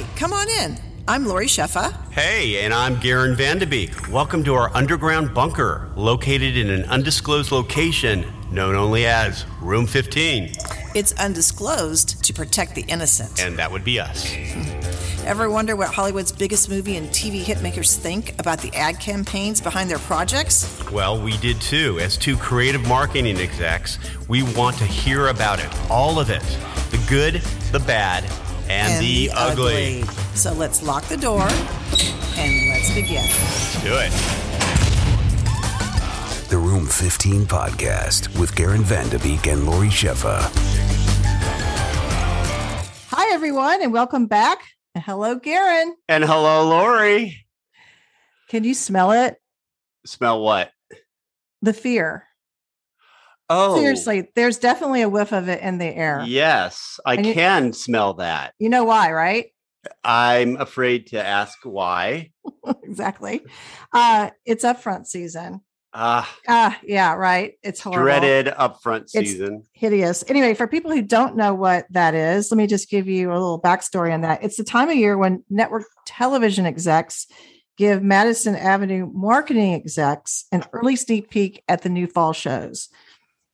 Hi, come on in. I'm Lori Sheffa. Hey, and I'm Garen Vandebeek. Welcome to our underground bunker, located in an undisclosed location known only as Room 15. It's undisclosed to protect the innocent. And that would be us. Ever wonder what Hollywood's biggest movie and TV hitmakers think about the ad campaigns behind their projects? Well, we did too. As two creative marketing execs, we want to hear about it, all of it. The good, the bad, and the ugly. So let's lock the door and let's begin. Let's do it. The Room 15 Podcast with Garen Vandebeek and Lori Sheffa. Hi, everyone, and welcome back. Hello, Garen. And hello, Lori. Can you smell it? Smell what? The fear. Oh. Seriously, there's definitely a whiff of it in the air. Yes, I can smell that. You know why, right? I'm afraid to ask why. Exactly. It's upfront season. Yeah, right. It's horrible. Dreaded upfront season. It's hideous. Anyway, for people who don't know what that is, let me just give you a little backstory on that. It's the time of year when network television execs give Madison Avenue marketing execs an early sneak peek at the new fall shows.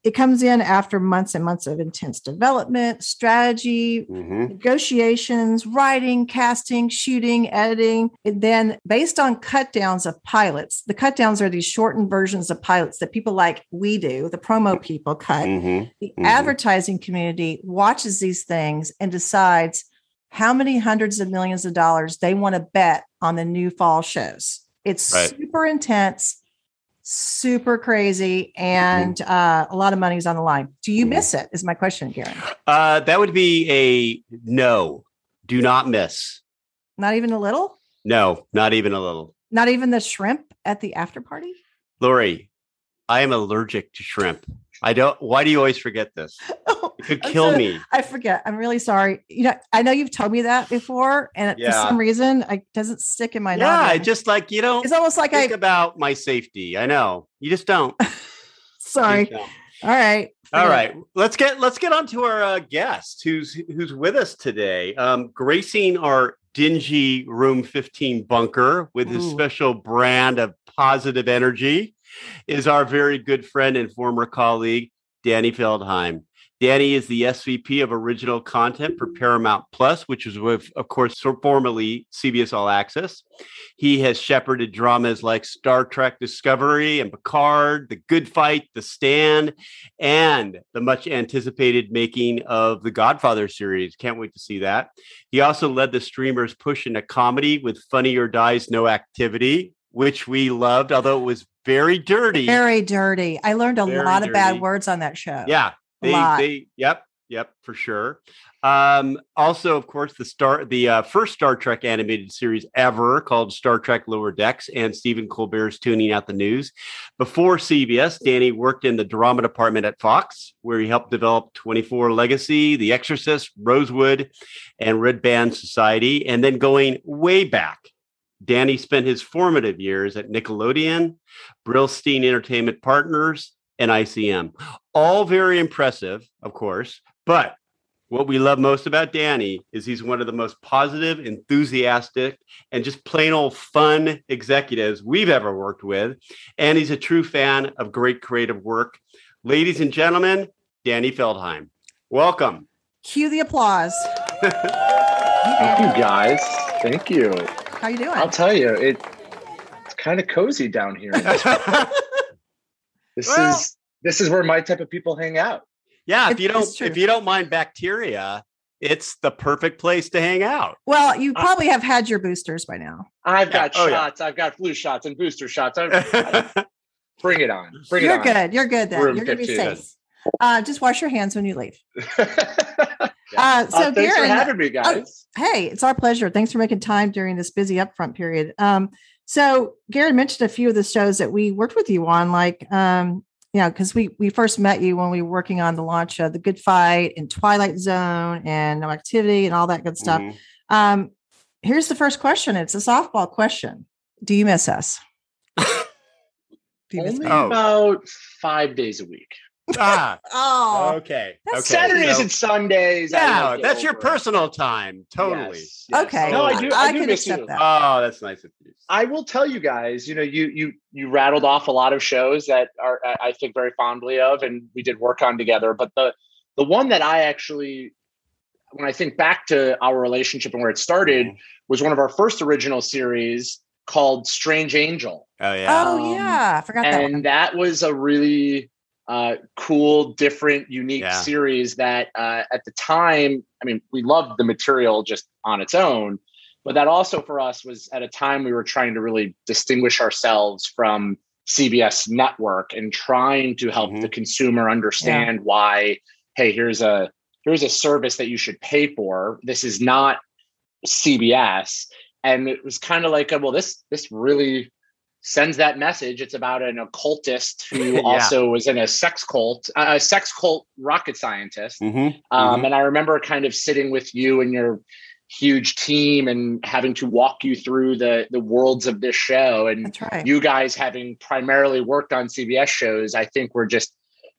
It comes in after months and months of intense development, strategy, negotiations, writing, casting, shooting, editing. And then based on cut downs of pilots, the cut downs are these shortened versions of pilots that people like we do, the promo people cut. The advertising community watches these things and decides how many hundreds of millions of dollars they want to bet on the new fall shows. It's super intense. Super crazy, and a lot of money's on the line. Do you miss it? Is my question, Garen. That would be a no. Do not miss. Not even a little? No, not even a little. Not even the shrimp at the after party? Lori, I am allergic to shrimp. Why do you always forget this? It could kill me. I forget. I'm really sorry. You know, I know you've told me that before, and for some reason, it doesn't stick in my noggin. Yeah, I just you don't. It's almost like think about my safety. I know you just don't. Sorry. All right. Let's get on to our guest, who's with us today, gracing our dingy Room 15 bunker with his special brand of positive energy, is our very good friend and former colleague, Danny Feldheim. Danny is the SVP of original content for Paramount Plus, which is, of course, formerly CBS All Access. He has shepherded dramas like Star Trek Discovery and Picard, The Good Fight, The Stand, and the much anticipated making of the Godfather series. Can't wait to see that. He also led the streamer's push into comedy with Funny or Die's No Activity, which we loved, although it was very dirty. Very dirty. I learned a lot of bad words on that show. Yeah. Yep, for sure. Also, of course, the first Star Trek animated series ever, called Star Trek Lower Decks, and Stephen Colbert's Tuning Out the News. Before CBS, Danny worked in the drama department at Fox, where he helped develop 24 Legacy, The Exorcist, Rosewood, and Red Band Society. And then going way back, Danny spent his formative years at Nickelodeon, Brillstein Entertainment Partners, and ICM. All very impressive, of course, but what we love most about Danny is he's one of the most positive, enthusiastic, and just plain old fun executives we've ever worked with. And he's a true fan of great creative work. Ladies and gentlemen, Danny Feldheim. Welcome. Cue the applause. Thank you, guys. Thank you. How you doing? I'll tell you, it's kind of cozy down here. This is where my type of people hang out. Yeah, if you don't mind bacteria, it's the perfect place to hang out. Well, you probably have had your boosters by now. I've got shots. Yeah. I've got flu shots and booster shots. Bring it on. You're good. You're good then. Room 15. You're going to be safe. Just wash your hands when you leave. So thanks for having me, guys. Oh, hey, it's our pleasure. Thanks for making time during this busy upfront period. So Garen mentioned a few of the shows that we worked with you on, because we first met you when we were working on the launch of The Good Fight and Twilight Zone and No Activity and all that good stuff. Here's the first question. It's a softball question. Do you miss us? Only about 5 days a week. Ah, oh, okay. Okay. Saturdays and Sundays. Yeah, that's your personal time. Totally. Yes, yes. Okay. No, I do can accept you. That. Oh, that's nice of you. I will tell you guys. You know, you rattled off a lot of shows that are I think very fondly of, and we did work on together. But the one that I actually, when I think back to our relationship and where it started, was one of our first original series called Strange Angel. Oh yeah. Oh yeah. I forgot that. And that was a really cool, different, unique series that at the time, I mean, we loved the material just on its own, but that also for us was at a time we were trying to really distinguish ourselves from CBS network and trying to help the consumer understand why, hey, here's a service that you should pay for. This is not CBS. And it was kind of like, well, this really sends that message. It's about an occultist who also was in a sex cult rocket scientist. And I remember kind of sitting with you and your huge team and having to walk you through the worlds of this show. And that's right. You guys, having primarily worked on CBS shows, I think were just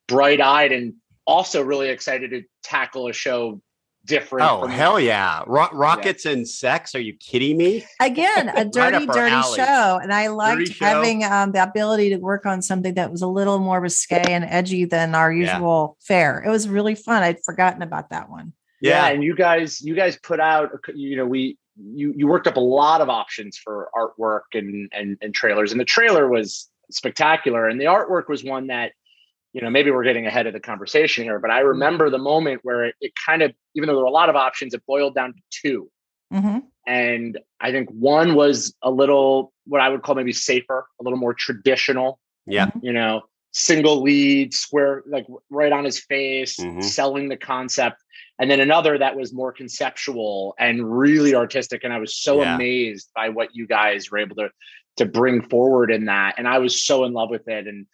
bright-eyed and also really excited to tackle a show different. Oh, hell yeah. Rockets and sex. Are you kidding me? Again, a dirty, dirty alley. Show. And I liked having the ability to work on something that was a little more risque and edgy than our usual fare. It was really fun. I'd forgotten about that one. Yeah. And you guys put out, you know, you worked up a lot of options for artwork and trailers. And the trailer was spectacular. And the artwork was one that, you know, maybe we're getting ahead of the conversation here, but I remember the moment where it kind of, even though there were a lot of options, it boiled down to two. And I think one was a little, what I would call maybe safer, a little more traditional, you know, single lead, square, like right on his face, selling the concept. And then another that was more conceptual and really artistic. And I was so amazed by what you guys were able to bring forward in that. And I was so in love with it. And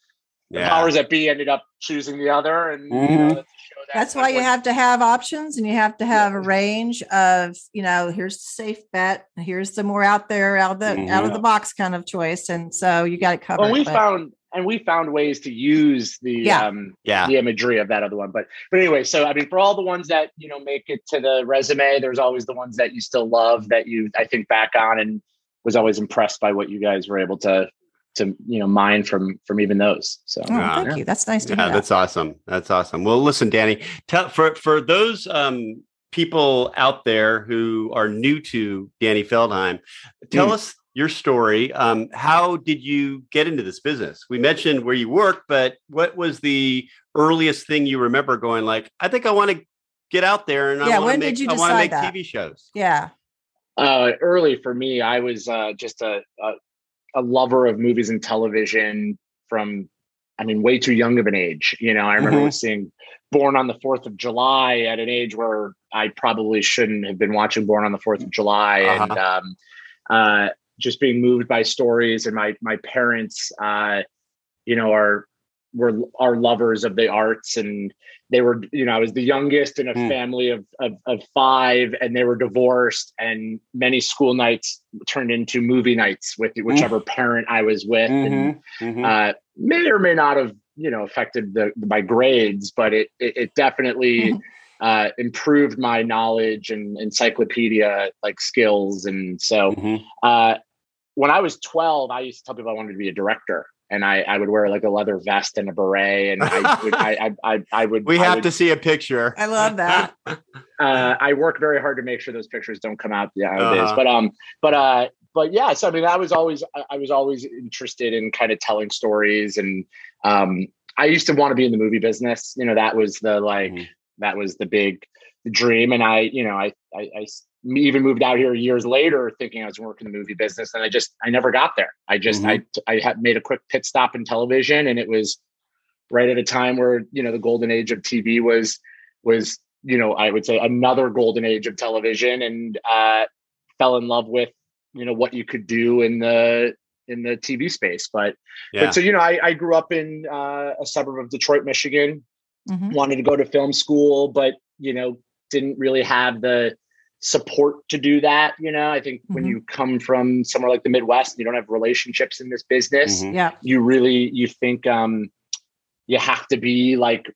the powers that be ended up choosing the other. And you know, that's why you have to have options and you have to have a range of, you know, here's the safe bet. Here's the more out there, out of the box kind of choice. And so you got it covered. Well, we found ways to use the the imagery of that other one. But anyway, so I mean, for all the ones that, you know, make it to the resume, there's always the ones that you still love that you, I think back on and was always impressed by what you guys were able to you know, mine from even those. So thank you. That's nice to hear. That's awesome. That's awesome. Well, listen, Danny, for those people out there who are new to Danny Feldheim, tell us your story. How did you get into this business? We mentioned where you work, but what was the earliest thing you remember going like, I think I want to get out there and I want to make TV shows. Yeah. Early for me, I was just a lover of movies and television from, I mean, way too young of an age. You know, I remember seeing Born on the 4th of July at an age where I probably shouldn't have been watching Born on the 4th of July and just being moved by stories. And my parents, you know, were lovers of the arts, and they were, you know, I was the youngest in a family of five, and they were divorced, and many school nights turned into movie nights with whichever parent I was with. And may or may not have, you know, affected my grades, but it definitely improved my knowledge and encyclopedia like skills. And so when I was 12, I used to tell people I wanted to be a director. And I would wear like a leather vest and a beret, and I would. I would to see a picture. I love that. I work very hard to make sure those pictures don't come out nowadays. But yeah. So I mean, I was always interested in kind of telling stories, and I used to want to be in the movie business. You know, that was the big dream, and I even moved out here years later thinking I was working in the movie business. And I never got there. I had made a quick pit stop in television, and it was right at a time where, you know, the golden age of TV was, you know, I would say another golden age of television, and fell in love with, you know, what you could do in the TV space. But so, you know, I grew up in a suburb of Detroit, Michigan, wanted to go to film school, but, you know, didn't really have the support to do that. You know, I think when you come from somewhere like the Midwest, you don't have relationships in this business. You think, you have to be like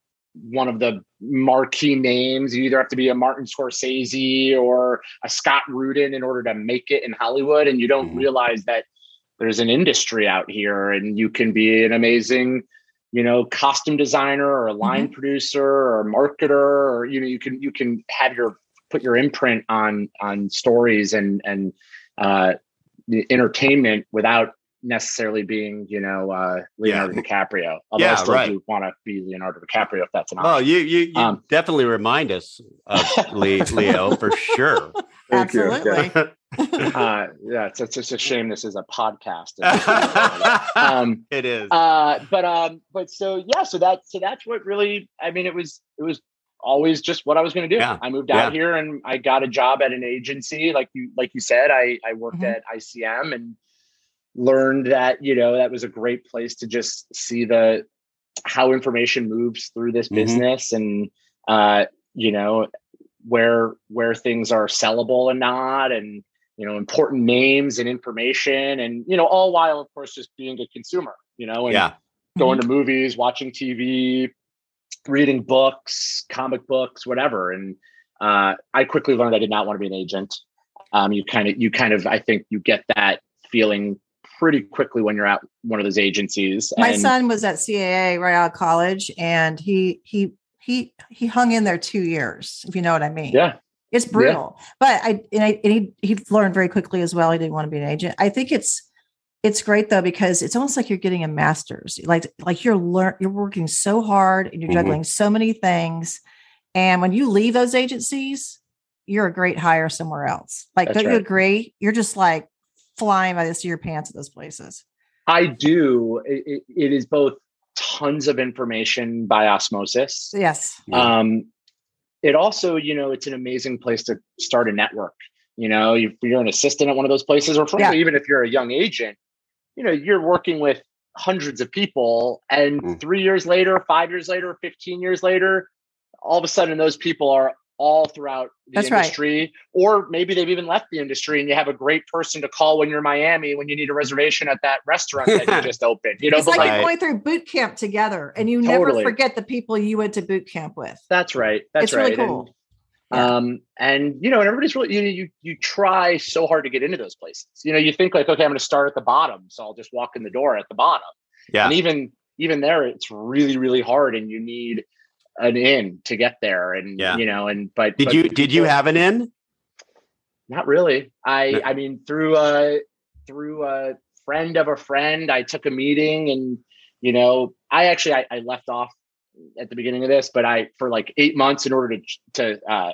one of the marquee names. You either have to be a Martin Scorsese or a Scott Rudin in order to make it in Hollywood. And you don't realize that there's an industry out here, and you can be an amazing, you know, costume designer or a line producer or marketer, or, you know, you can have your, put your imprint on stories and entertainment without necessarily being, you know, Leonardo DiCaprio. Although I still do want to be Leonardo DiCaprio if that's an option. Oh, you definitely remind us of Leo for sure. Absolutely. Yeah. It's just a shame this is a podcast. It is. So that's what really, I mean, it was always just what I was going to do. Yeah. I moved out here and I got a job at an agency. Like you said, I worked at ICM and learned that, you know, that was a great place to just see how information moves through this business and, you know, where things are sellable and not, and, you know, important names and information, and, you know, all while, of course, just being a consumer, you know, and going to movies, watching TV, reading books, comic books, whatever. And I quickly learned I did not want to be an agent. You kind of, I think you get that feeling pretty quickly when you're at one of those agencies. My son was at CAA right out of college, and he hung in there 2 years, if you know what I mean. Yeah. It's brutal, but he learned very quickly as well. He didn't want to be an agent. I think it's great though, because it's almost like you're getting a master's, like you're working so hard and you're juggling so many things. And when you leave those agencies, you're a great hire somewhere else. Like, that's don't you agree? You're just like flying by the seat of your pants at those places. I do. It is both tons of information by osmosis. Yes. It also, you know, it's an amazing place to start a network. You know, you're an assistant at one of those places, or frankly, even if you're a young agent, you know, you're working with hundreds of people, and 3 years later, 5 years later, 15 years later, all of a sudden those people are all throughout the industry, or maybe they've even left the industry, and you have a great person to call when you're in Miami, when you need a reservation at that restaurant that you just opened. You know, it's like you're going through boot camp together, and you never forget the people you went to boot camp with. That's right. That's right. It's really cool. And, and you know, and everybody's really, you try so hard to get into those places. You know, you think like, okay, I'm going to start at the bottom, so I'll just walk in the door at the bottom. Yeah. And even there, it's really, really hard, and you need an in to get there. And, you know, and, but did you have an in? Not really. I mean, through a friend of a friend, I took a meeting, and, you know, I left off at the beginning of this, but for like 8 months, in order to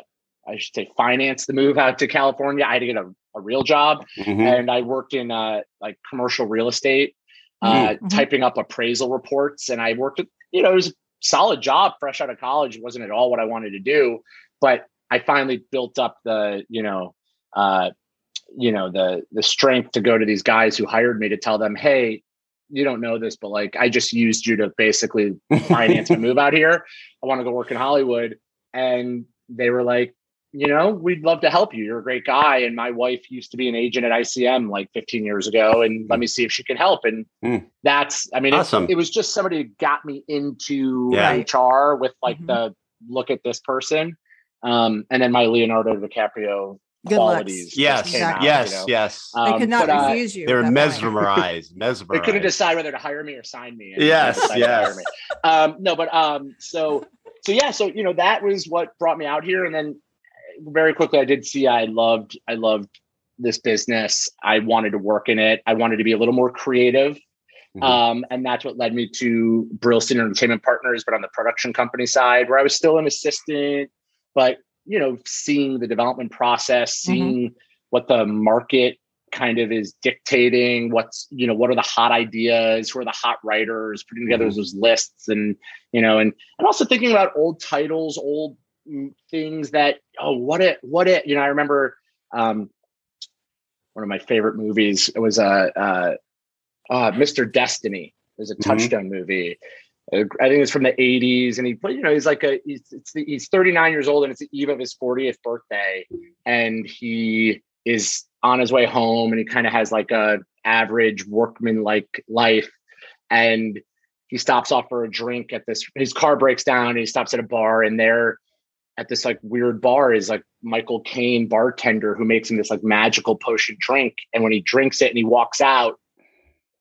I should say finance the move out to California, I had to get a real job. And I worked in like commercial real estate, typing up appraisal reports. And I worked at, you know, it was solid job, fresh out of college. It wasn't at all what I wanted to do, but I finally built up the, you know, the strength to go to these guys who hired me to tell them, hey, you don't know this, but like, I just used you to basically finance my move out here. I want to go work in Hollywood. And they were like, you know, we'd love to help you. You're a great guy. And my wife used to be an agent at ICM like 15 years ago. And let me see if she can help. And that's, I mean, awesome. It was just somebody who got me into HR with like the look at this person. And then my Leonardo DiCaprio qualities. Yes. They could not refuse you. They were mesmerized. They couldn't decide whether to hire me or sign me. Yes. So, you know, that was what brought me out here. And then very quickly, I did see I loved this business. I wanted to work in it. I wanted to be a little more creative. And that's what led me to Brillstein Entertainment Partners, but on the production company side, where I was still an assistant, but, you know, seeing the development process, seeing what the market kind of is dictating, what's, you know, what are the hot ideas, who are the hot writers, putting together those lists, and, you know, and also thinking about old titles, old things that, what if, you know, I remember one of my favorite movies, it was Mr. Destiny. It was a Touchstone movie. I think it's from the 80s, and he, you know, he's 39 years old, and it's the eve of his 40th birthday, and he is on his way home, and he kind of has like a average workman like life, and he stops off for a drink at this, his car breaks down and he stops at a bar, and there at this like weird bar is like Michael Caine bartender who makes him this like magical potion drink. And when he drinks it and he walks out,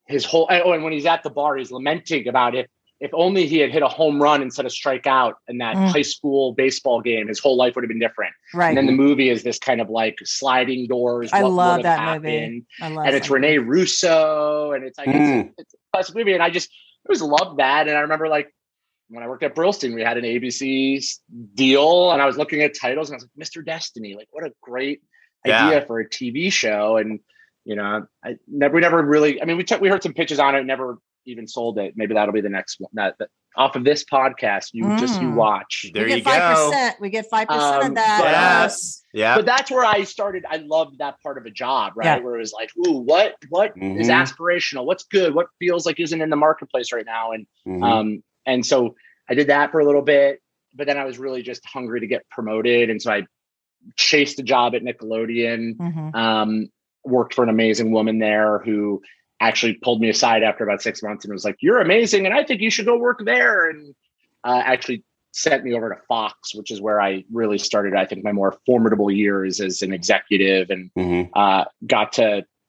his whole, oh, and when he's at the bar, he's lamenting about it. If only he had hit a home run instead of strike out in that high school baseball game, his whole life would have been different. Right. And then the movie is this kind of like sliding doors. I love that movie. And it's Rene Russo, and it's like it's a classic movie. And I just always loved that. And I remember like when I worked at Brillstein, we had an ABC deal, and I was looking at titles, and I was like, Mr. Destiny, like what a great idea for a TV show. And you know, we never really. I mean, we heard some pitches on it, never even sold it. Maybe that'll be the next one. That off of this podcast, you watch. There you go. 5%. We get 5% of that. Yes. Yeah. But that's where I started. I loved that part of a job, right? Yeah. Where it was like, ooh, what is aspirational? What's good? What feels like isn't in the marketplace right now? And and so I did that for a little bit, but then I was really just hungry to get promoted, and so I chased a job at Nickelodeon. Worked for an amazing woman there who actually pulled me aside after about 6 months and was like, you're amazing, and I think you should go work there. And actually sent me over to Fox, which is where I really started, I think, my more formidable years as an executive. And I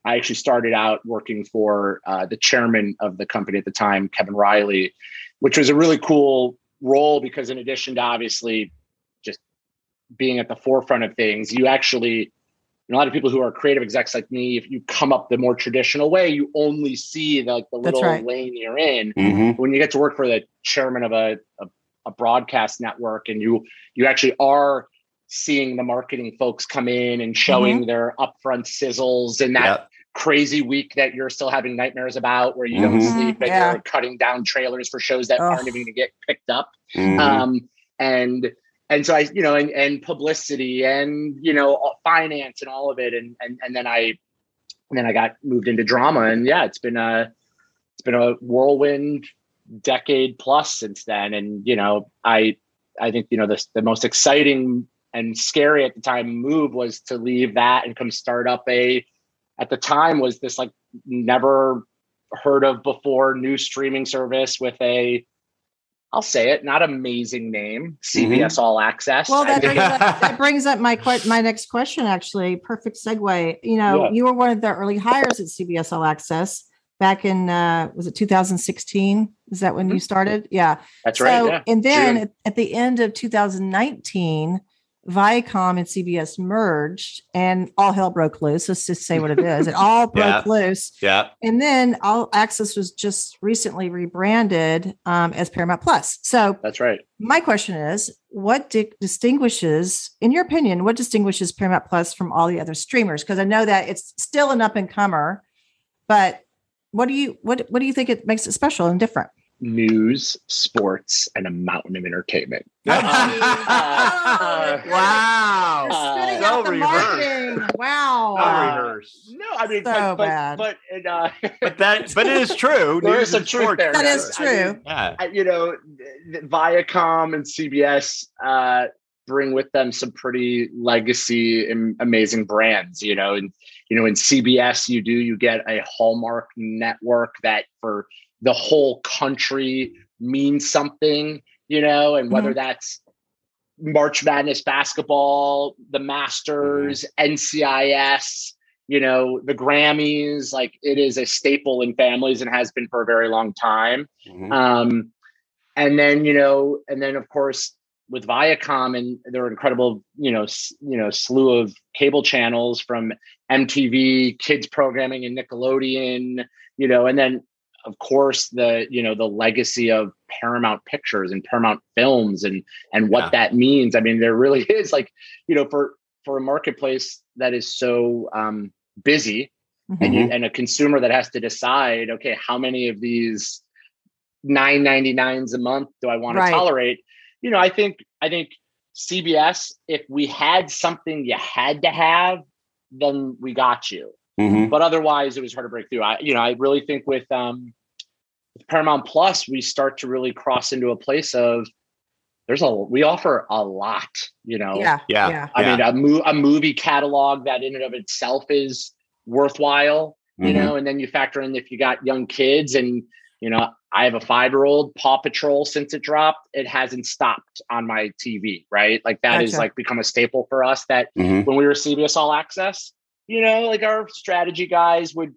actually started out working for the chairman of the company at the time, Kevin Riley, which was a really cool role because in addition to obviously just being at the forefront of things, you actually... And a lot of people who are creative execs like me, if you come up the more traditional way, you only see the little lane you're in. When you get to work for the chairman of a broadcast network, and you actually are seeing the marketing folks come in and showing their upfront sizzles and that crazy week that you're still having nightmares about, where you don't sleep and you're cutting down trailers for shows that aren't even going to get picked up. And so I, you know, and publicity and, you know, finance and all of it. And then I got moved into drama, and it's been a whirlwind decade plus since then. And, you know, I think, you know, the most exciting and scary at the time move was to leave that and come start up at the time was this like never heard of before new streaming service with a, I'll say it, not amazing name, CBS All Access. Well, that brings up my next question, actually. Perfect segue. You know, you were one of the early hires at CBS All Access back in, was it 2016? Is that when you started? Yeah. That's right. Yeah. And then at the end of 2019, Viacom and CBS merged, and all hell broke loose. Let's just say what it is. It all broke loose. Yeah. And then All Access was just recently rebranded as Paramount Plus. So that's right. My question is, what distinguishes, in your opinion, what distinguishes Paramount Plus from all the other streamers? Because I know that it's still an up and comer, but what do you think it makes it special and different? News, sports, and a mountain of entertainment. Wow. So rehearsed. Wow. So rehearsed. No, I mean, so but it is true. There is some truth there. That is true. I mean, you know, Viacom and CBS bring with them some pretty legacy and amazing brands, you know, and, you know, in CBS, you get a Hallmark network that for the whole country means something, you know, and whether that's March Madness basketball, the Masters, NCIS, you know, the Grammys, like it is a staple in families and has been for a very long time. And then of course with Viacom and their incredible, you know, slew of cable channels from MTV, kids programming, and Nickelodeon, you know, and then, of course, the legacy of Paramount Pictures and Paramount Films and what that means. I mean, there really is like, you know, for a marketplace that is so busy and a consumer that has to decide, okay, how many of these $9.99s a month do I want to tolerate? You know, I think CBS, if we had something you had to have, then we got you. But otherwise, it was hard to break through. I really think with Paramount Plus, we start to really cross into a place of we offer a lot. You know, I mean, a movie catalog that in and of itself is worthwhile. You know, and then you factor in if you got young kids and You know, I have a 5-year-old. Paw Patrol, since it dropped, it hasn't stopped on my TV, right? Like that is like become a staple for us that when we were CBS All Access, you know, like our strategy guys would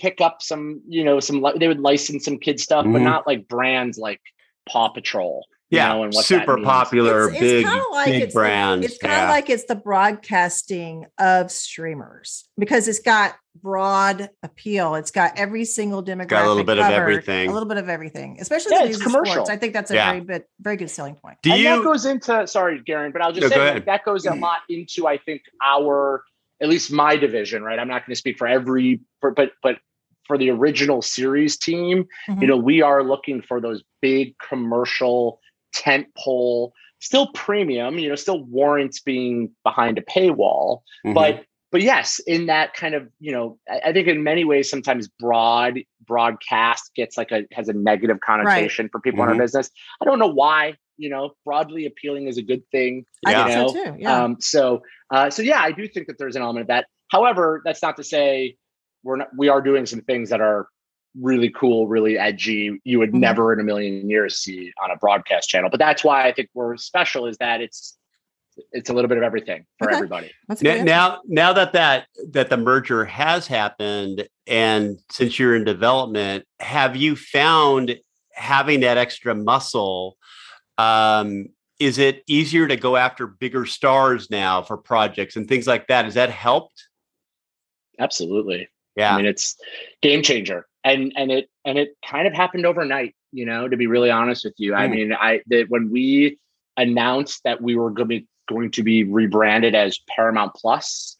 pick up some, you know, they would license some kid stuff, but not like brands like Paw Patrol. Yeah, you know, and what super popular, big brand. It's kind of like it's the broadcasting of streamers because it's got broad appeal. It's got every single demographic. Got a little bit of everything. A little bit of everything, especially the news commercial. Sports. I think that's a very good selling point. Do and you, that goes into, sorry, Garen, but I'll just say that goes a lot into, I think, our, at least my division, right? I'm not going to speak for every, but for the original series team, you know, we are looking for those big commercial tentpole, still premium, you know, still warrants being behind a paywall. But yes, in that kind of, you know, I think in many ways, sometimes broadcast gets like has a negative connotation for people in our business. I don't know why, you know, broadly appealing is a good thing. I think so too. Yeah. So I do think that there's an element of that. However, that's not to say we are doing some things that are really cool, really edgy. You would never in a million years see on a broadcast channel. But that's why I think we're special is that it's a little bit of everything for everybody. Now that the merger has happened and since you're in development, have you found having that extra muscle, is it easier to go after bigger stars now for projects and things like that? Has that helped? Absolutely. Yeah. I mean, it's game changer. And it kind of happened overnight, you know, to be really honest with you. I mean, when we announced that we were going to be rebranded as Paramount Plus,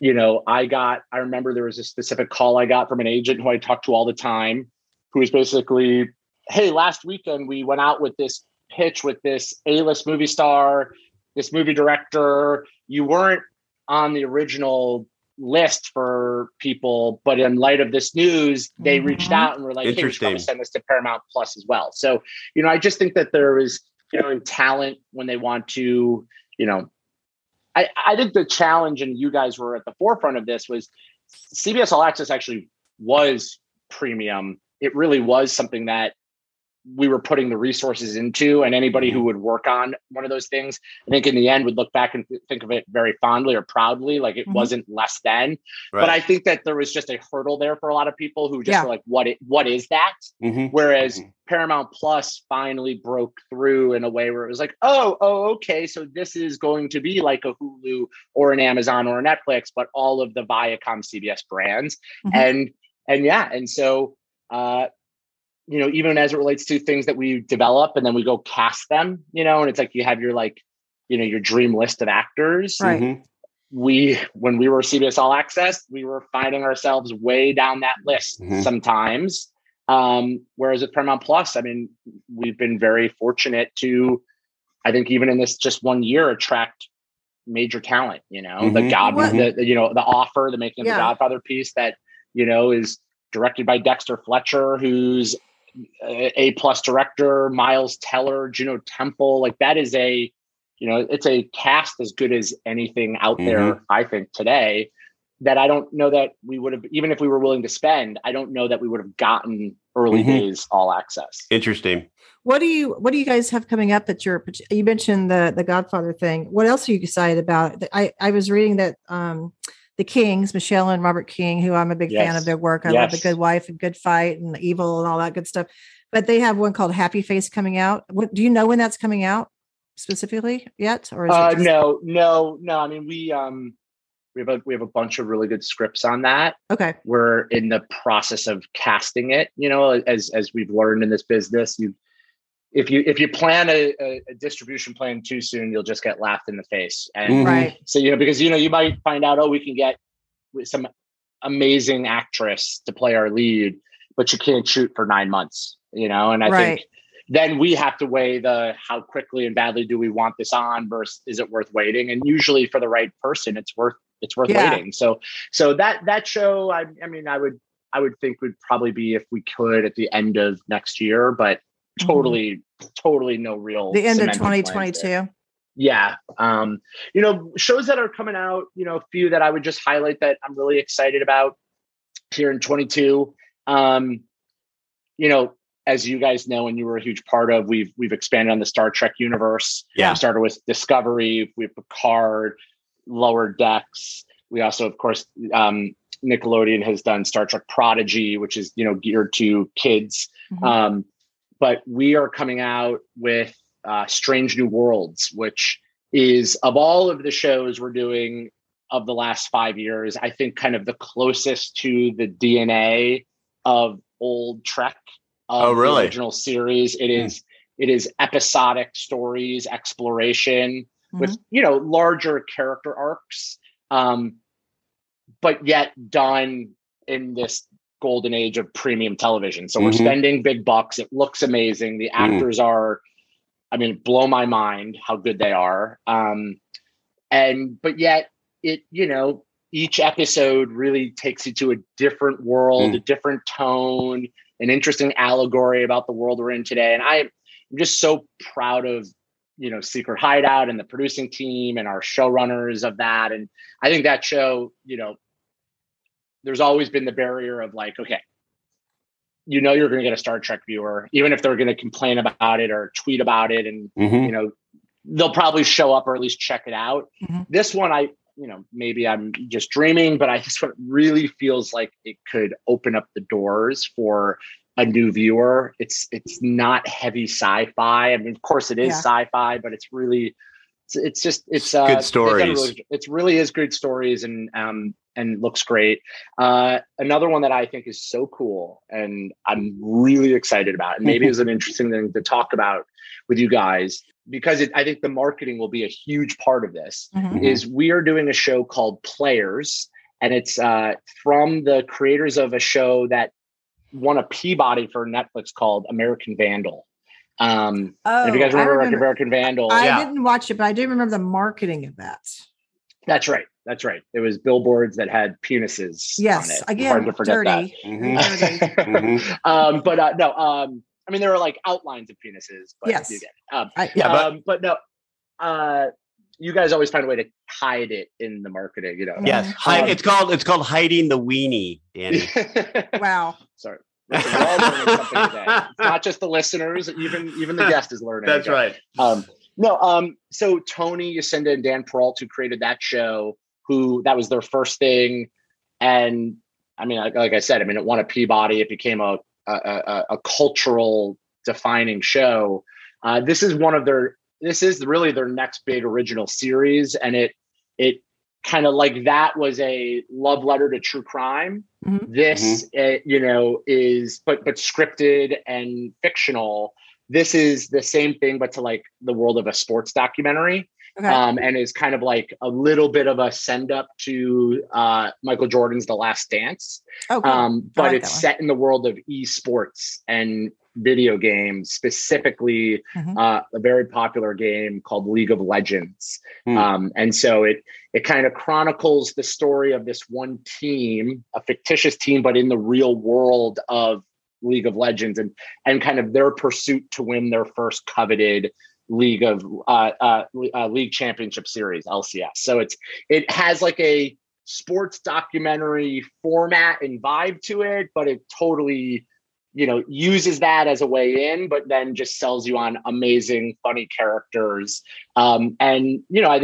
you know, I remember there was a specific call I got from an agent who I talked to all the time, who was basically, hey, last weekend we went out with this pitch with this A-list movie star, this movie director. You weren't on the original list for people, but in light of this news, they reached out and were like, "Hey, we should probably send this to Paramount Plus as well." So, you know, I just think that there is, you know, in talent when they want to, you know, I think the challenge, and you guys were at the forefront of this, was CBS All Access actually was premium. It really was something that we were putting the resources into, and anybody who would work on one of those things, I think in the end would look back and think of it very fondly or proudly, like it wasn't less than, but I think that there was just a hurdle there for a lot of people who just were like, what is that? Whereas Paramount Plus finally broke through in a way where it was like, oh, okay. So this is going to be like a Hulu or an Amazon or a Netflix, but all of the Viacom CBS brands. And so, you know, even as it relates to things that we develop and then we go cast them, you know, and it's like you have your your dream list of actors. Right. When we were CBS All Access, we were finding ourselves way down that list sometimes. Whereas with Paramount Plus, I mean, we've been very fortunate to, I think even in this just one year, attract major talent, you know, the Offer, the making of the Godfather piece that, you know, is directed by Dexter Fletcher, who's A+ director, Miles Teller, Juno Temple. Like that is a, you know, it's a cast as good as anything out there, I think today, that I don't know that we would have, even if we were willing to spend, I don't know that we would have gotten early days All Access. Interesting. What do you guys have coming up that you mentioned the Godfather thing. What else are you excited about? I was reading that, the Kings, Michelle and Robert King, who I'm a big fan of their work. I love The Good Wife and Good Fight and Evil and all that good stuff. But they have one called Happy Face coming out. Do you know when that's coming out specifically yet? Or is it no. I mean, we have a bunch of really good scripts on that. Okay, we're in the process of casting it. You know, as we've learned in this business, if you plan a distribution plan too soon, you'll just get laughed in the face. And so, you know, because, you know, you might find out, we can get some amazing actress to play our lead, but you can't shoot for 9 months, you know? And I think then we have to weigh how quickly and badly do we want this on versus is it worth waiting? And usually for the right person, it's worth waiting. So that show, I mean, I would think would probably be, if we could, at the end of next year, but totally no real. The end of 2022. Yeah. You know, shows that are coming out, you know, a few that I would just highlight that I'm really excited about here in 22. you know, as you guys know, and you were a huge part of, we've expanded on the Star Trek universe. Yeah. We started with Discovery, we have Picard, Lower Decks. We also, of course, Nickelodeon has done Star Trek Prodigy, which is, you know, geared to kids. Mm-hmm. But we are coming out with Strange New Worlds, which is, of all of the shows we're doing of the last 5 years, I think kind of the closest to the DNA of old Trek. Oh, really? The original series. It is episodic stories, exploration with, you know, larger character arcs, but yet done in this golden age of premium television. So we're spending big bucks. It looks amazing. The actors are, I mean, blow my mind how good they are. But yet it, you know, each episode really takes you to a different world, a different tone, an interesting allegory about the world we're in today. And I'm just so proud of, you know, Secret Hideout and the producing team and our showrunners of that. And I think that show, you know, there's always been the barrier of like, okay, you know, you're going to get a Star Trek viewer, even if they're going to complain about it or tweet about it. And, you know, they'll probably show up or at least check it out. This one, you know, maybe I'm just dreaming, but I just really feels like it could open up the doors for a new viewer. It's not heavy sci-fi. I mean, of course it is sci-fi, but it's really, it's just, it's good stories. It really is good stories and looks great. Another one that I think is so cool and I'm really excited about, and maybe is an interesting thing to talk about with you guys, because I think the marketing will be a huge part of this, is we are doing a show called Players, and it's from the creators of a show that won a Peabody for Netflix called American Vandal. If you guys remember American Vandal. I didn't watch it, but I do remember the marketing of that. That's right. That's right. It was billboards that had penises on it. Again, hard to forget dirty. That. I mean, there are like outlines of penises, but you get it. You guys always find a way to hide it in the marketing, you know. It's called hiding the weenie, Danny. Wow. Sorry. We're all learning something today. It's not just the listeners, even the guest is learning. That's right. So Tony Yacinda and Dan Peralt, who created that show, that was their first thing. And I mean, like I said, I mean, it won a Peabody, it became a cultural defining show. This is really their next big original series. And it kind of like that was a love letter to true crime. This, is, but scripted and fictional. This is the same thing, but to like the world of a sports documentary. And is kind of like a little bit of a send up to Michael Jordan's The Last Dance. Oh, cool. But like it's set in the world of esports and video games, specifically a very popular game called League of Legends. And so it kind of chronicles the story of this one team, a fictitious team, but in the real world of League of Legends and kind of their pursuit to win their first coveted League Championship Series, LCS. So it has like a sports documentary format and vibe to it, but it totally, you know, uses that as a way in, but then just sells you on amazing, funny characters. And, you know,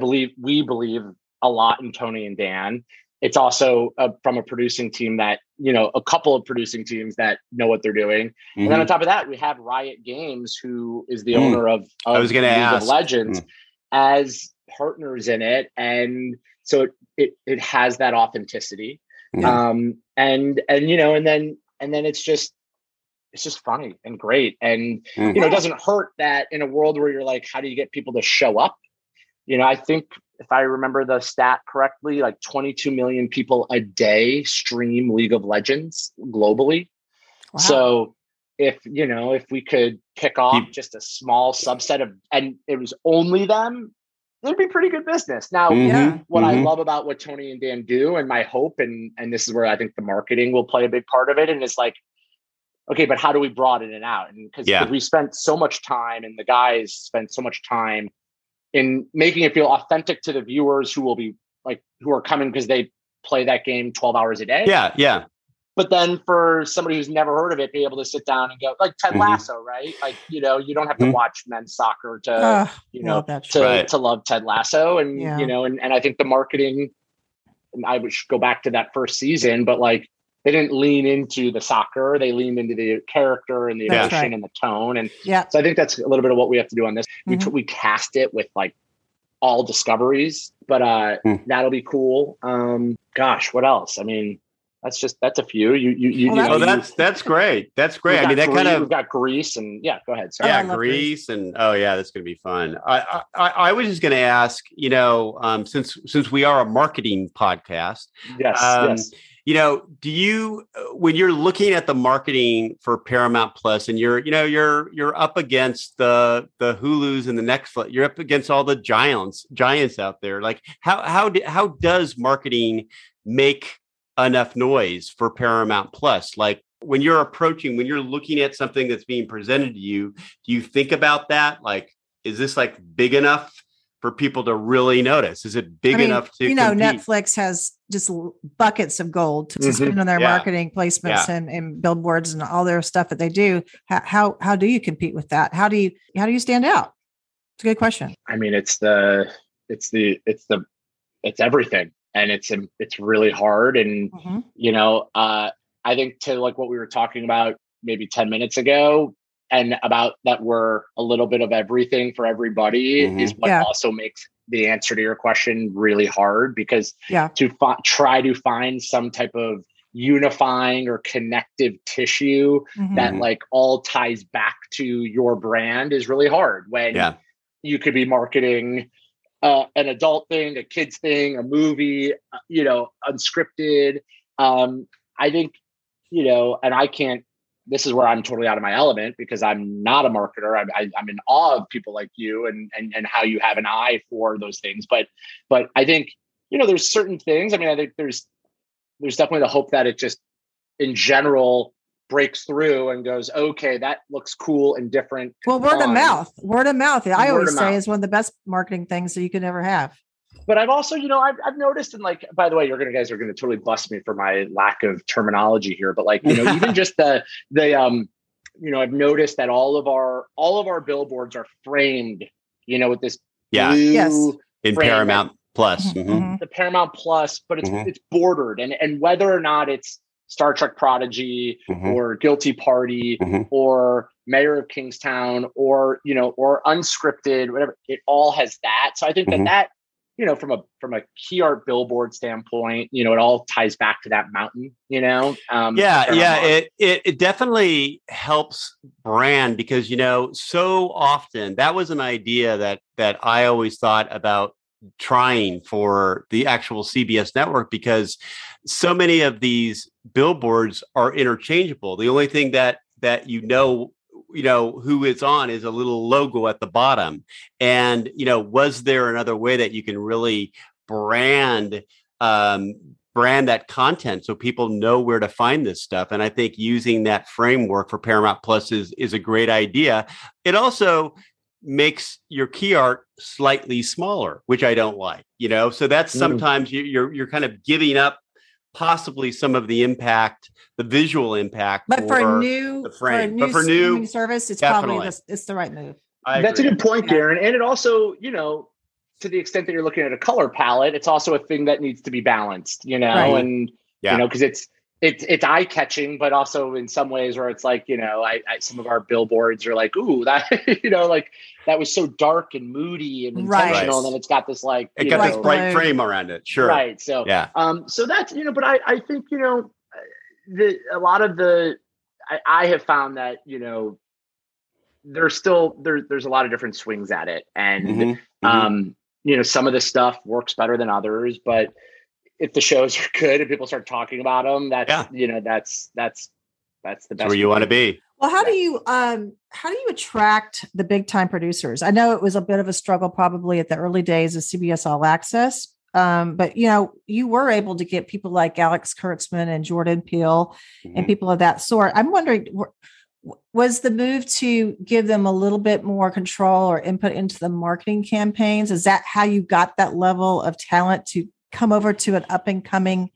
we believe a lot in Tony and Dan. It's also from a producing team that, you know, a couple of producing teams that know what they're doing. And then on top of that, we have Riot Games, who is the owner of League of Legends, as partners in it. And so it has that authenticity. And then it's just funny and great. And, you know, it doesn't hurt that in a world where you're like, how do you get people to show up? You know, I think, if I remember the stat correctly, like 22 million people a day stream League of Legends globally. Wow. So if we could pick off just a small subset and it was only them, it'd be pretty good business. Now, what I love about what Tony and Dan do, and my hope, and this is where I think the marketing will play a big part of it. And it's like, okay, but how do we broaden it out? And because we spent so much time, and the guys spent so much time in making it feel authentic to the viewers who are coming because they play that game 12 hours a day. Yeah. Yeah. But then for somebody who's never heard of it, be able to sit down and go like Ted Lasso, right? Like, you know, you don't have to watch men's soccer to, you know, to love Ted Lasso. And, you know, and I think the marketing, and I would go back to that first season, but like, they didn't lean into the soccer. They leaned into the character and the emotion and the tone. And so I think that's a little bit of what we have to do on this. We cast it with like all discoveries, but that'll be cool. Gosh, what else? I mean, that's a few. That's great. That's great. I mean, that kind of, we've got Grease and go ahead. Sorry. Yeah. Grease and, that's going to be fun. I was just going to ask, you know, since we are a marketing podcast, yes. You know, do you, when you're looking at the marketing for Paramount Plus and you're up against the Hulus and the Netflix, you're up against all the giants out there. Like how does marketing make enough noise for Paramount Plus? Like when you're looking at something that's being presented to you, do you think about that? Like, is this like big enough for people to really notice? Is it big enough to, compete? Netflix has just buckets of gold to spend on their marketing placements and billboards and all their stuff that they do. How do you compete with that? How do you stand out? It's a good question. I mean, it's everything, and it's really hard. And you know, I think to like what we were talking about maybe 10 minutes ago, and about that we're a little bit of everything for everybody is what also makes the answer to your question really hard, because to try to find some type of unifying or connective tissue that like all ties back to your brand is really hard when you could be marketing an adult thing, a kids thing, a movie, you know, unscripted. I think, you know, and I can't, this is where I'm totally out of my element because I'm not a marketer. I'm in awe of people like you and how you have an eye for those things. But I think, you know, there's certain things. I mean, I think there's definitely the hope that it just in general breaks through and goes, okay, that looks cool and different. Well, word of mouth. I always say is one of the best marketing things that you could ever have. But I've also, you know, I've noticed, and like, by the way, you guys are going to totally bust me for my lack of terminology here, but like, you know, even just the you know, I've noticed that all of our billboards are framed, you know, with this blue in Paramount Plus, the Paramount Plus, but it's bordered, and whether or not it's Star Trek Prodigy or Guilty Party or Mayor of Kingstown or, you know, or unscripted, whatever, it all has that. So I think that you know, from a key art billboard standpoint, you know, it all ties back to that mountain, you know? It definitely helps brand because, you know, so often that was an idea that I always thought about trying for the actual CBS network, because so many of these billboards are interchangeable. The only thing that you know who it's on is a little logo at the bottom. And, you know, was there another way that you can really brand that content so people know where to find this stuff? And I think using that framework for Paramount Plus is a great idea. It also makes your key art slightly smaller, which I don't like, you know, so that's sometimes you're kind of giving up possibly some of the impact, the visual impact, but for a new service, it's definitely. Probably it's the right move. That's a good point, Garen. And it also, you know, to the extent that you're looking at a color palette, it's also a thing that needs to be balanced, you know, and you know, because it's eye catching, but also in some ways where it's like, you know, I some of our billboards are like, ooh, that, you know, like that was so dark and moody and intentional. And then it's got this like, this bright frame around it. Sure. Right. So, so that's, you know, but I think, you know, I have found that, you know, there's a lot of different swings at it. And, you know, some of the stuff works better than others, but if the shows are good and people start talking about them, that's, you know, that's the best. That's where you want to be. Well, how do you attract the big time producers? I know it was a bit of a struggle probably at the early days of CBS All Access. But, you know, you were able to get people like Alex Kurtzman and Jordan Peele and people of that sort. I'm wondering, was the move to give them a little bit more control or input into the marketing campaigns? Is that how you got that level of talent to come over to an up and coming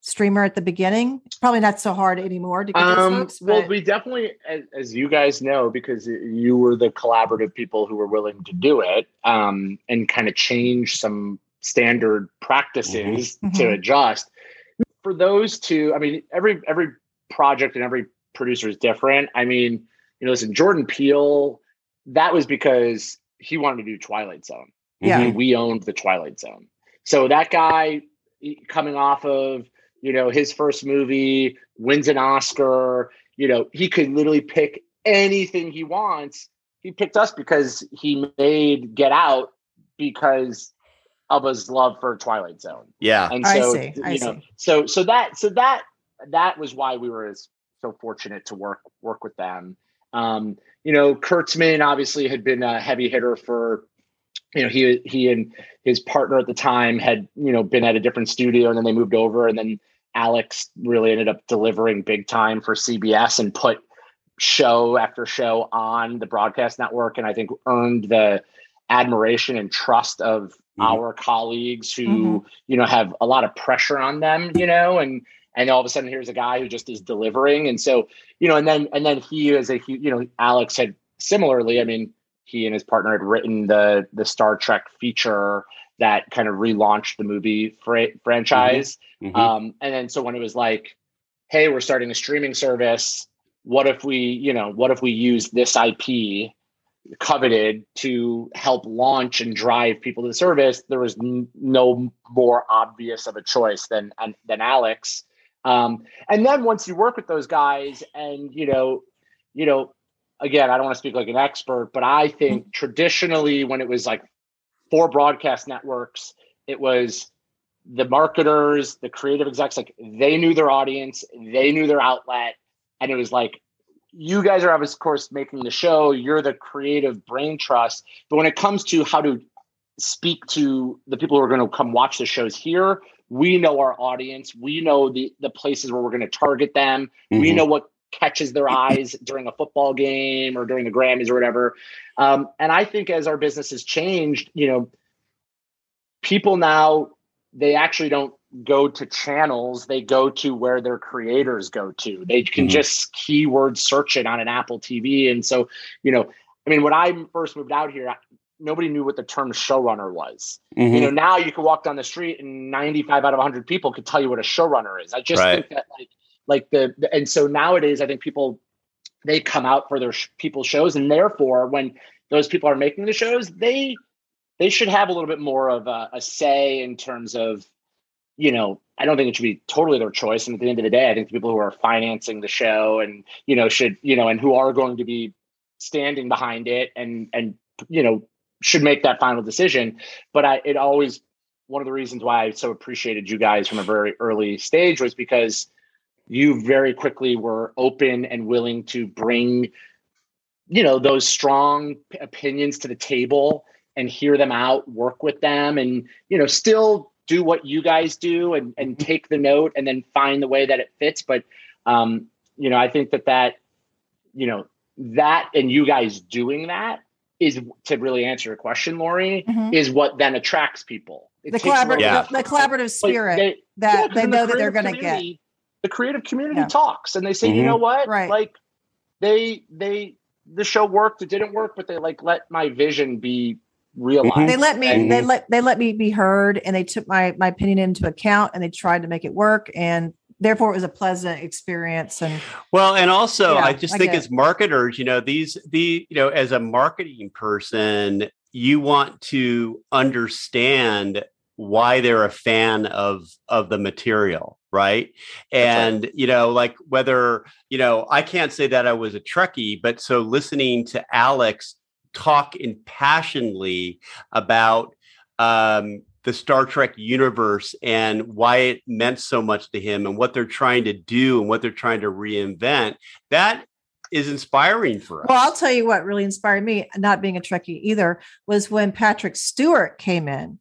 streamer at the beginning? Probably not so hard anymore to get those folks. Well, we definitely, as you guys know, because you were the collaborative people who were willing to do it and kind of change some standard practices to adjust. For those two, I mean, every project and every producer is different. I mean, you know, listen, Jordan Peele, that was because he wanted to do Twilight Zone. Yeah. I mean, we owned the Twilight Zone. So that guy coming off of, you know, his first movie, wins an Oscar, you know, he could literally pick anything he wants. He picked us because he made Get Out because of his love for Twilight Zone. Yeah. And so, I see. So that was why we were so fortunate to work with them. You know, Kurtzman obviously had been a heavy hitter for, you know, he and his partner at the time had, you know, been at a different studio, and then they moved over, and then Alex really ended up delivering big time for CBS and put show after show on the broadcast network. And I think earned the admiration and trust of our colleagues who, you know, have a lot of pressure on them, you know, and all of a sudden here's a guy who just is delivering. And so, you know, and then he is you know, Alex had similarly, I mean, he and his partner had written the Star Trek feature that kind of relaunched the movie franchise. And then, so when it was like, hey, we're starting a streaming service, what if we use this IP coveted to help launch and drive people to the service? There was no more obvious of a choice than Alex. And then once you work with those guys and, you know, again, I don't want to speak like an expert, but I think traditionally when it was like 4 broadcast networks, it was the marketers, the creative execs, like they knew their audience, they knew their outlet. And it was like, you guys are, of course, making the show. You're the creative brain trust. But when it comes to how to speak to the people who are going to come watch the shows here, we know our audience. We know the places where we're going to target them. We know what catches their eyes during a football game or during the Grammys or whatever. And I think as our business has changed, you know, people now, they actually don't go to channels. They go to where their creators go to. They can just keyword search it on an Apple TV. And so, you know, I mean, when I first moved out here, nobody knew what the term showrunner was. You know, now you can walk down the street and 95 out of 100 people could tell you what a showrunner is. I just think that and so nowadays I think people, they come out for their people's shows. And therefore when those people are making the shows, they should have a little bit more of a say in terms of, you know, I don't think it should be totally their choice. And at the end of the day, I think the people who are financing the show and, you know, should, you know, and who are going to be standing behind it and, you know, should make that final decision. But one of the reasons why I so appreciated you guys from a very early stage was because you very quickly were open and willing to bring, you know, those strong opinions to the table and hear them out, work with them, and, you know, still do what you guys do and take the note and then find the way that it fits. But, you know, I think that, you know, that and you guys doing that is, to really answer your question, Lori, is what then attracts people. The collaborative spirit they know that they're going to get. The creative community talks and they say, you know what, like the show worked, it didn't work, but they like, let my vision be realized. They let me be heard. And they took my opinion into account and they tried to make it work. And therefore it was a pleasant experience. And well, and also I just think as marketers, you know, you know, as a marketing person, you want to understand why they're a fan of the material, right? And, you know, like whether, you know, I can't say that I was a Trekkie, but so listening to Alex talk impassionedly about the Star Trek universe and why it meant so much to him and what they're trying to do and what they're trying to reinvent, that is inspiring for us. Well, I'll tell you what really inspired me, not being a Trekkie either, was when Patrick Stewart came in.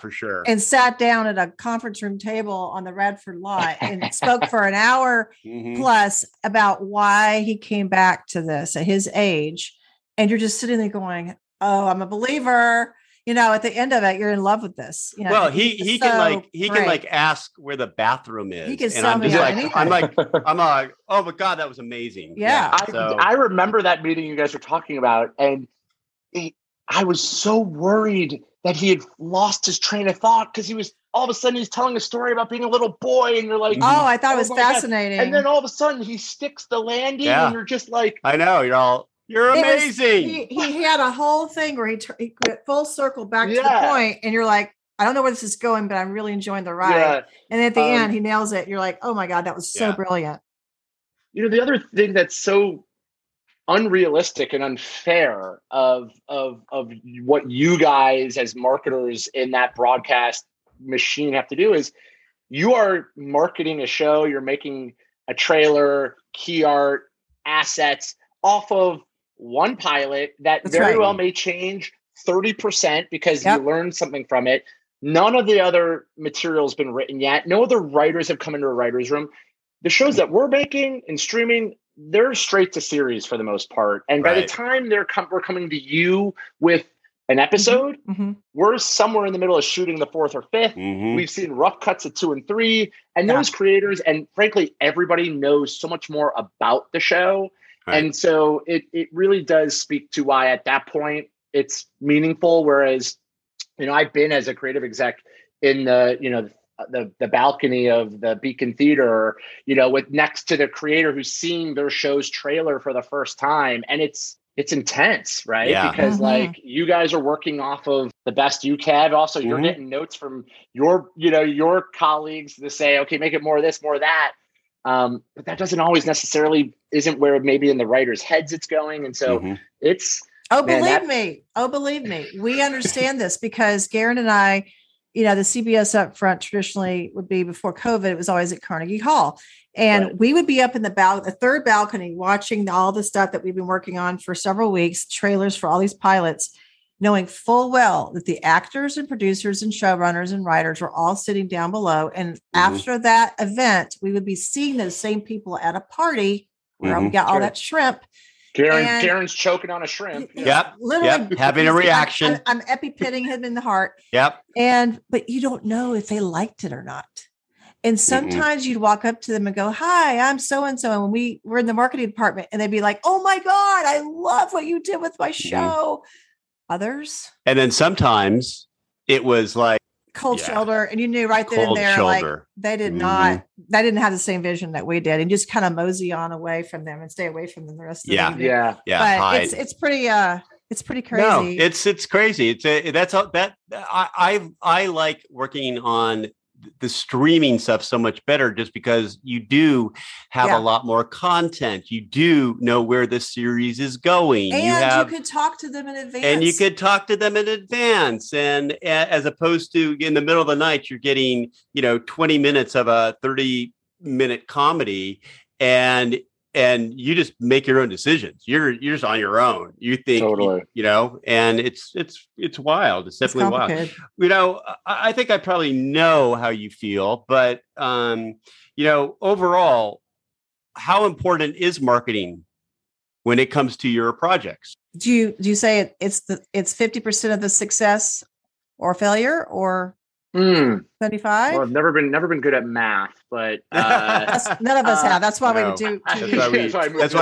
For sure. And sat down at a conference room table on the Radford lot and spoke for an hour plus about why he came back to this at his age. And you're just sitting there going, oh, I'm a believer. you know, at the end of it, you're in love with this. You know, well, he can like ask where the bathroom is. He can sell me anything. I'm like, oh my God, that was amazing. Yeah. I remember that meeting you guys were talking about, and I was so worried that he had lost his train of thought, because he was all of a sudden he's telling a story about being a little boy, and you're like, oh, I thought it was fascinating. God. And then all of a sudden he sticks the landing, and you're just like, I know, you're amazing. He had a whole thing where he went full circle back to the point, and you're like, I don't know where this is going, but I'm really enjoying the ride. Yeah. And at the end, he nails it. You're like, oh my God, that was so brilliant. You know, the other thing that's so unrealistic and unfair of what you guys as marketers in that broadcast machine have to do is you are marketing a show, you're making a trailer, key art, assets off of one pilot that well may change 30% because you learned something from it. None of the other material has been written yet. No other writers have come into a writer's room. The shows that we're making and streaming, they're straight to series for the most part. And by the time we're coming to you with an episode, we're somewhere in the middle of shooting the fourth or fifth. We've seen rough cuts of 2 and 3. And those creators, and frankly, everybody knows so much more about the show. Right. And so it really does speak to why at that point it's meaningful. Whereas, you know, I've been as a creative exec in the balcony of the Beacon Theater, you know, with next to the creator who's seeing their show's trailer for the first time. And it's intense, right? Yeah. Because like you guys are working off of the best you can. Also, you're getting notes from your colleagues to say, okay, make it more of this, more of that. But that doesn't always necessarily isn't where maybe in the writer's heads it's going. And so it's, believe me, we understand this because Garen and I, you know, the CBS up front traditionally would be before COVID. It was always at Carnegie Hall, and we would be up in the third balcony watching all the stuff that we've been working on for several weeks, trailers for all these pilots, knowing full well that the actors and producers and showrunners and writers were all sitting down below. And after that event, we would be seeing those same people at a party where we got all that shrimp. Garen's choking on a shrimp. Yep. Literally having a reaction. I'm epipitting him in the heart. Yep. But you don't know if they liked it or not. And sometimes you'd walk up to them and go, hi, I'm so-and-so. And when we were in the marketing department, and they'd be like, oh my God, I love what you did with my show. Others. And then sometimes it was like cold shoulder. And you knew right then and there, like they didn't have the same vision that we did, and just kind of mosey on away from them and stay away from them the rest of the evening. Yeah. But it's pretty crazy. No, it's crazy. I like working on the streaming stuff so much better just because you do have a lot more content. You do know where the series is going. And you could talk to them in advance. And as opposed to in the middle of the night, you're getting, 20 minutes of a 30-minute comedy, and you just make your own decisions. You're just on your own. You think, and it's wild. It's definitely wild. I think I probably know how you feel, but overall, how important is marketing when it comes to your projects? Do you say it's 50% of the success or failure, or 75? Well, I've never been good at math, but none of us have. That's why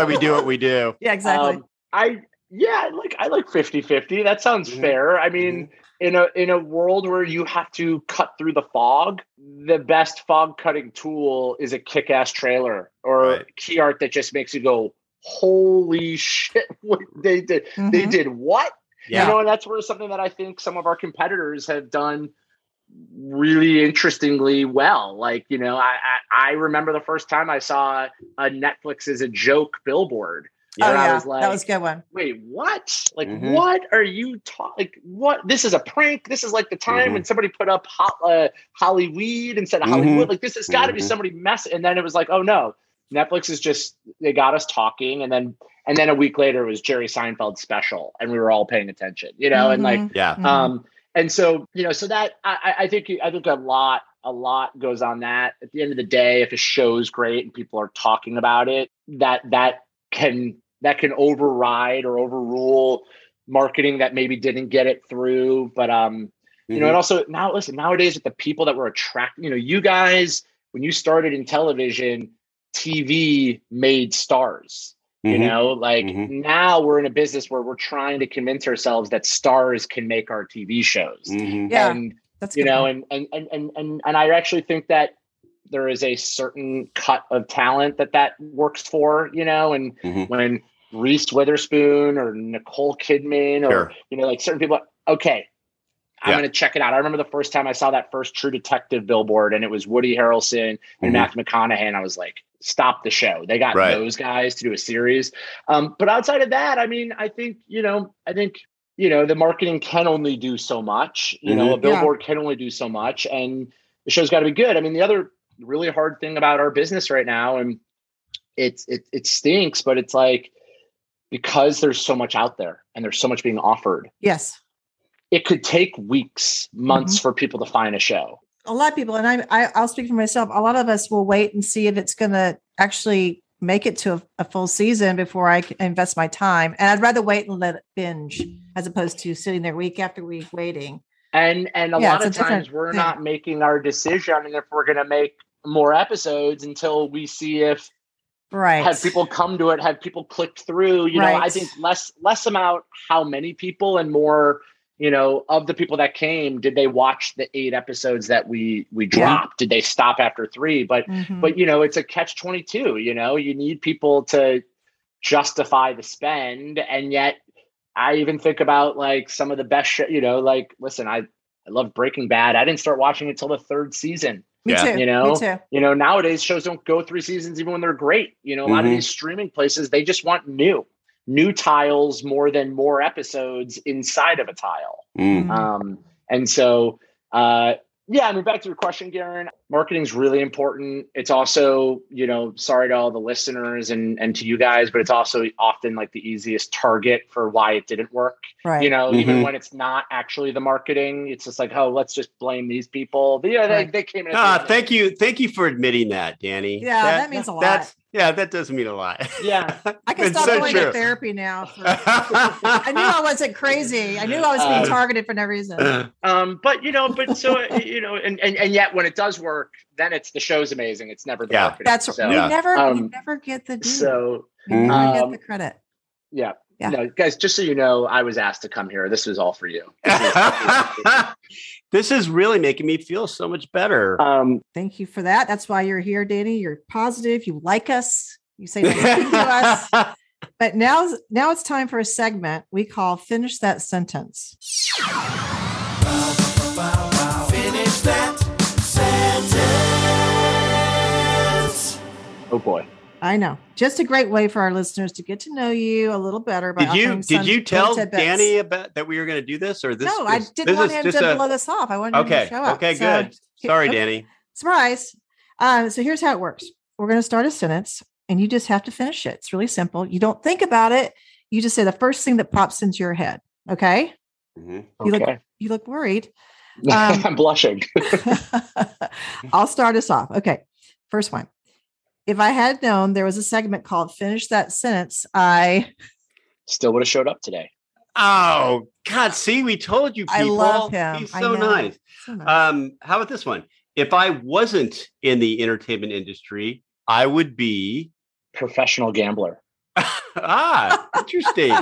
we do what we do. Yeah, exactly. I like 50-50. That sounds fair. I mean, in a world where you have to cut through the fog, the best fog cutting tool is a kick-ass trailer or key art that just makes you go, holy shit, what they did. They did what? Yeah. And that's where something that I think some of our competitors have done really interestingly well. Like, I remember the first time I saw a Netflix is a joke billboard. Oh, yeah. I was like, that was a good one. Wait, what? Like, what are you talking? Like, what? This is a prank. This is like the time when somebody put up Hollyweed instead of Hollywood. Like, this has got to be somebody messing. And then it was like, oh no, Netflix is just, they got us talking. And then a week later it was Jerry Seinfeld's special, and we were all paying attention, And so, so that I think a lot goes on that. At the end of the day, if a show's great and people are talking about it, that can override or overrule marketing that maybe didn't get it through. But, you know, and also now, listen, nowadays with the people that were attracted, you know, you guys, when you started in television, TV made stars. You know, like now we're in a business where we're trying to convince ourselves that stars can make our TV shows. Yeah, and, that's, you know, and I actually think that there is a certain cut of talent that that works for, you know, and when Reese Witherspoon or Nicole Kidman or, you know, like certain people, okay, I'm going to check it out. I remember the first time I saw that first True Detective billboard and it was Woody Harrelson and Matthew McConaughey. And I was like, stop the show. They got those guys to do a series. But outside of that, I mean, I think the marketing can only do so much, you know, a billboard can only do so much and the show's got to be good. I mean, the other really hard thing about our business right now, and it stinks, but it's like, because there's so much out there and there's so much being offered. Yes. It could take weeks, months for people to find a show. A lot of people, and I'll speak for myself, a lot of us will wait and see if it's going to actually make it to a full season before I invest my time. And I'd rather wait and let it binge as opposed to sitting there week after week waiting. And a lot of times we're not making our decision if we're going to make more episodes until we see if have people come to it, have people click through. You know, I think less about how many people and more, you know, of the people that came, did they watch the 8 episodes that we dropped? Did they stop after 3? But, you know, it's a catch-22, you know, you need people to justify the spend. And yet I even think about like some of the best, you know, like, listen, I love Breaking Bad. I didn't start watching it till the 3rd season. Me too. You know, nowadays shows don't go 3 seasons, even when they're great. You know, a lot of these streaming places, they just want new tiles more than more episodes inside of a tile. And so, yeah, I mean, back to your question, Garen, marketing's really important. It's also, you know, sorry to all the listeners and to you guys, but it's also often like the easiest target for why it didn't work. You know, even when it's not actually the marketing, it's just like, oh, let's just blame these people. But yeah, they came in. Thank you for admitting that, Danny. Yeah, that means a lot. That does mean a lot. Yeah. I can stop going to therapy now. I knew I wasn't crazy. I knew I was being targeted for no reason. And yet when it does work, then it's the show's amazing. It's never the marketing. That's right. So, we never get the get the credit. Yeah. Yeah. No, guys, just so you know, I was asked to come here. This was all for you. This is really making me feel so much better. Thank you for that. That's why you're here, Danny. You're positive. You like us. You say thank to us. But now it's time for a segment we call Finish That Sentence. Finish that sentence. Oh, boy. I know. Just a great way for our listeners to get to know you a little better. Did you tell Danny about that we were going to do this, or this? No, I didn't want him to blow this off. I wanted him to show up. Okay, good. Sorry, Danny. Surprise. So here's how it works. We're going to start a sentence and you just have to finish it. It's really simple. You don't think about it. You just say the first thing that pops into your head. Okay. Mm-hmm. You look worried. I'm blushing. I'll start us off. Okay. First one. If I had known there was a segment called Finish That Sentence, I still would have showed up today. Oh, God. See, we told you people. I love him. He's so nice. How about this one? If I wasn't in the entertainment industry, I would be professional gambler. Interesting.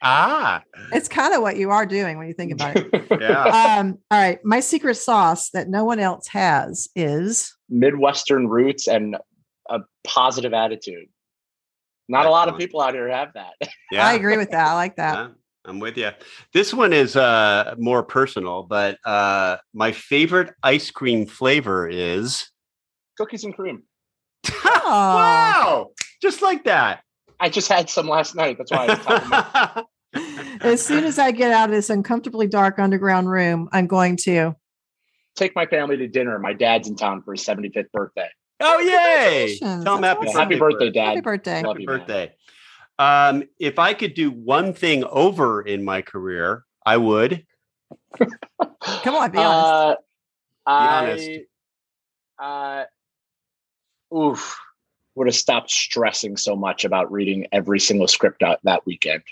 It's kind of what you are doing when you think about it. All right. My secret sauce that no one else has is Midwestern roots and a positive attitude. Not a lot of people out here have that. Yeah. I agree with that. I like that. Yeah, I'm with you. This one is more personal, but my favorite ice cream flavor is cookies and cream. Wow. Just like that. I just had some last night. That's why I was talking about it. As soon as I get out of this uncomfortably dark underground room, I'm going to take my family to dinner. My dad's in town for his 75th birthday. Oh, yay. Tell him happy birthday, Dad. Happy birthday. Happy birthday. If I could do one thing over in my career, I would. Come on, be honest. Would have stopped stressing so much about reading every single script out that weekend.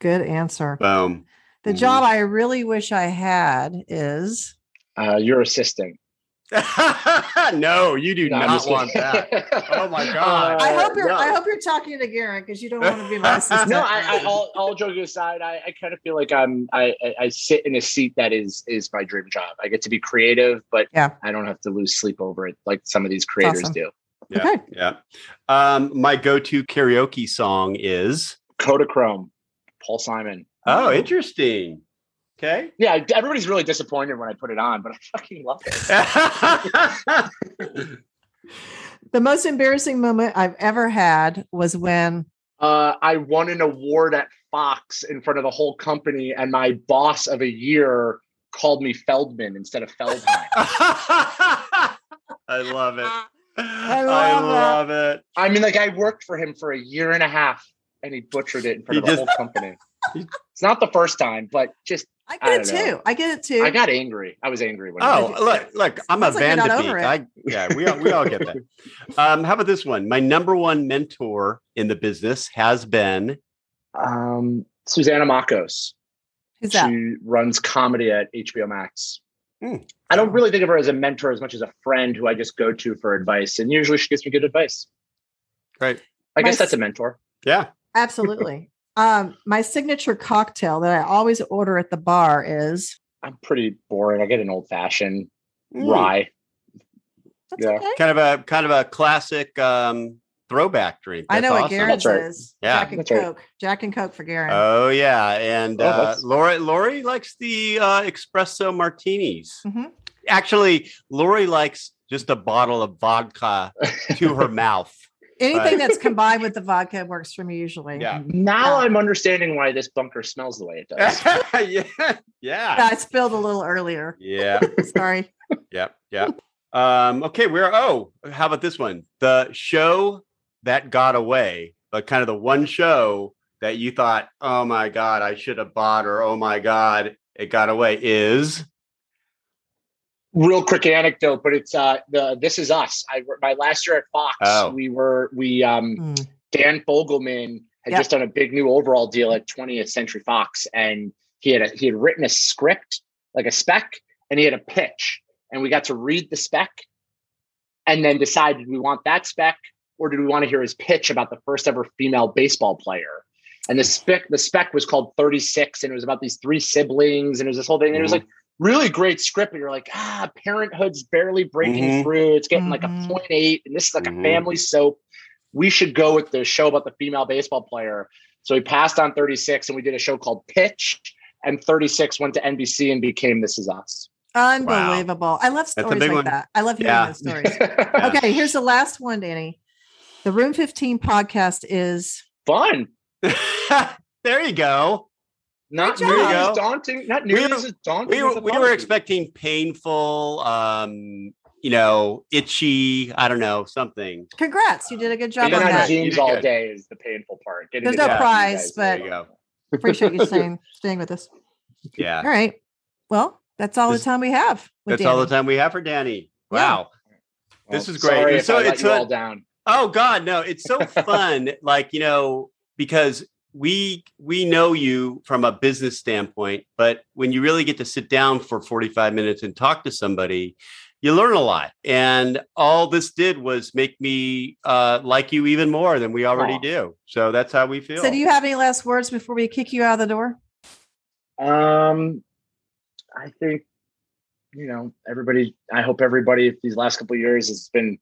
Good answer. The job I really wish I had is your assistant. No, you do not want that. Oh my god! I hope you're talking to Garen because you don't want to be my assistant. No, all joking aside, I kind of feel like I sit in a seat that is my dream job. I get to be creative, but I don't have to lose sleep over it like some of these creators do. Yeah, okay. Yeah. My go-to karaoke song is Kodachrome, Paul Simon. Oh, interesting. Okay. Yeah, everybody's really disappointed when I put it on, but I fucking love it. The most embarrassing moment I've ever had was when I won an award at Fox in front of the whole company, and my boss of a year called me Feldman instead of Feldheim. I love it. I love it. I mean, like, I worked for him for a year and a half, and he butchered it in front of the whole company. It's not the first time, but just I get it too. I got angry. I was angry when look, I'm a Vandebeek. We all get that. How about this one? My number one mentor in the business has been Susanna Makos. Who's that? She runs comedy at HBO Max. Mm. I don't really think of her as a mentor as much as a friend who I just go to for advice, and usually she gives me good advice. Great. I guess that's a mentor. Yeah. Absolutely. My signature cocktail that I always order at the bar is... I'm pretty boring. I get an old-fashioned rye. That's okay. Kind of a classic throwback drink. That's what Garen's is. Yeah. Jack and Coke. Right. Jack and Coke for Garen. Oh, yeah. And Lori likes the espresso martinis. Mm-hmm. Actually, Lori likes just a bottle of vodka to her mouth. Anything that's combined with the vodka works for me usually. Yeah. Now I'm understanding why this bunker smells the way it does. Yeah. I spilled a little earlier. Yeah. Sorry. Yeah. Okay. How about this one? The show that got away, but kind of the one show that you thought, oh my God, I should have bought, or oh my God, it got away is... Real quick anecdote, but it's This Is Us. My last year at Fox, Dan Fogelman had just done a big new overall deal at 20th Century Fox, and he had written a script, like a spec, and he had a pitch, and we got to read the spec, and then decide, did we want that spec, or did we want to hear his pitch about the first ever female baseball player? And the spec was called 36, and it was about these three siblings, and it was this whole thing, and it was like, really great script, but you're like, parenthood's barely breaking through. It's getting like a 0.8, and this is like a family soap. We should go with the show about the female baseball player. So we passed on 36, and we did a show called Pitch, and 36 went to NBC and became This Is Us. Unbelievable. Wow. I love stories like that. I love hearing those stories. Okay, here's the last one, Danny. The Room 15 podcast is... fun. There you go. Not nearly as daunting. We were expecting painful, itchy. I don't know, something. Congrats! You did a good job on that. Jeans all day is the painful part. There's no prize, but appreciate you staying with us. Yeah. All right. Well, that's all the time we have. That's all the time we have for Danny. Wow, well, this is great. Sorry if I let you all down. Oh God, no! It's so fun. Because. We know you from a business standpoint, but when you really get to sit down for 45 minutes and talk to somebody, you learn a lot. And all this did was make me like you even more than we already do. So that's how we feel. So do you have any last words before we kick you out of the door? I think, I hope everybody these last couple of years has been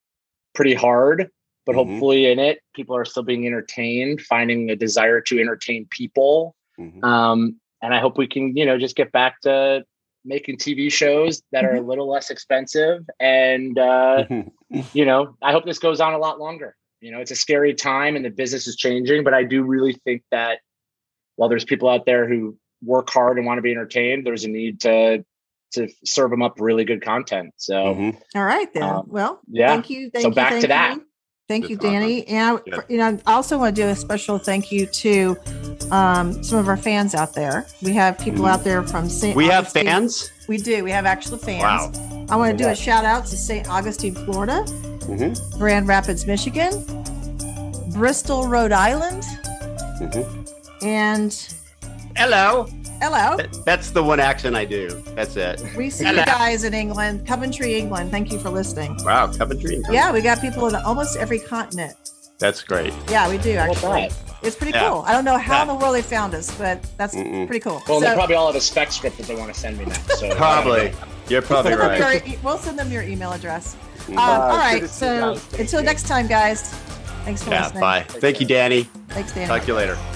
pretty hard. But hopefully in it, people are still being entertained, finding a desire to entertain people. Mm-hmm. And I hope we can, just get back to making TV shows that are a little less expensive. And, I hope this goes on a lot longer. It's a scary time and the business is changing. But I do really think that while there's people out there who work hard and want to be entertained, there's a need to serve them up really good content. So. Mm-hmm. All right, then. Thank you. Thank you. Thank you, Danny. Awesome. And I also want to do a special thank you to some of our fans out there. We have people out there from St. We Augustine. Have fans? We do. We have actual fans. Wow. I want to do a shout out to St. Augustine, Florida, Grand Rapids, Michigan, Bristol, Rhode Island, and Hello. Hello. That's the one accent I do. That's it. We see you guys in England, Coventry, England. Thank you for listening. Wow, Coventry, England. Yeah, we got people in almost every continent. That's great. Yeah, we do, actually. It's pretty cool. I don't know how in the world they found us, but that's pretty cool. Well, they probably all have a spec script that they want to send me now. So probably. You're probably right. We'll send them your email address. All right. So until next time, guys. Thanks for listening. Bye. Thank you, Danny. Thanks, Danny. Talk to you later.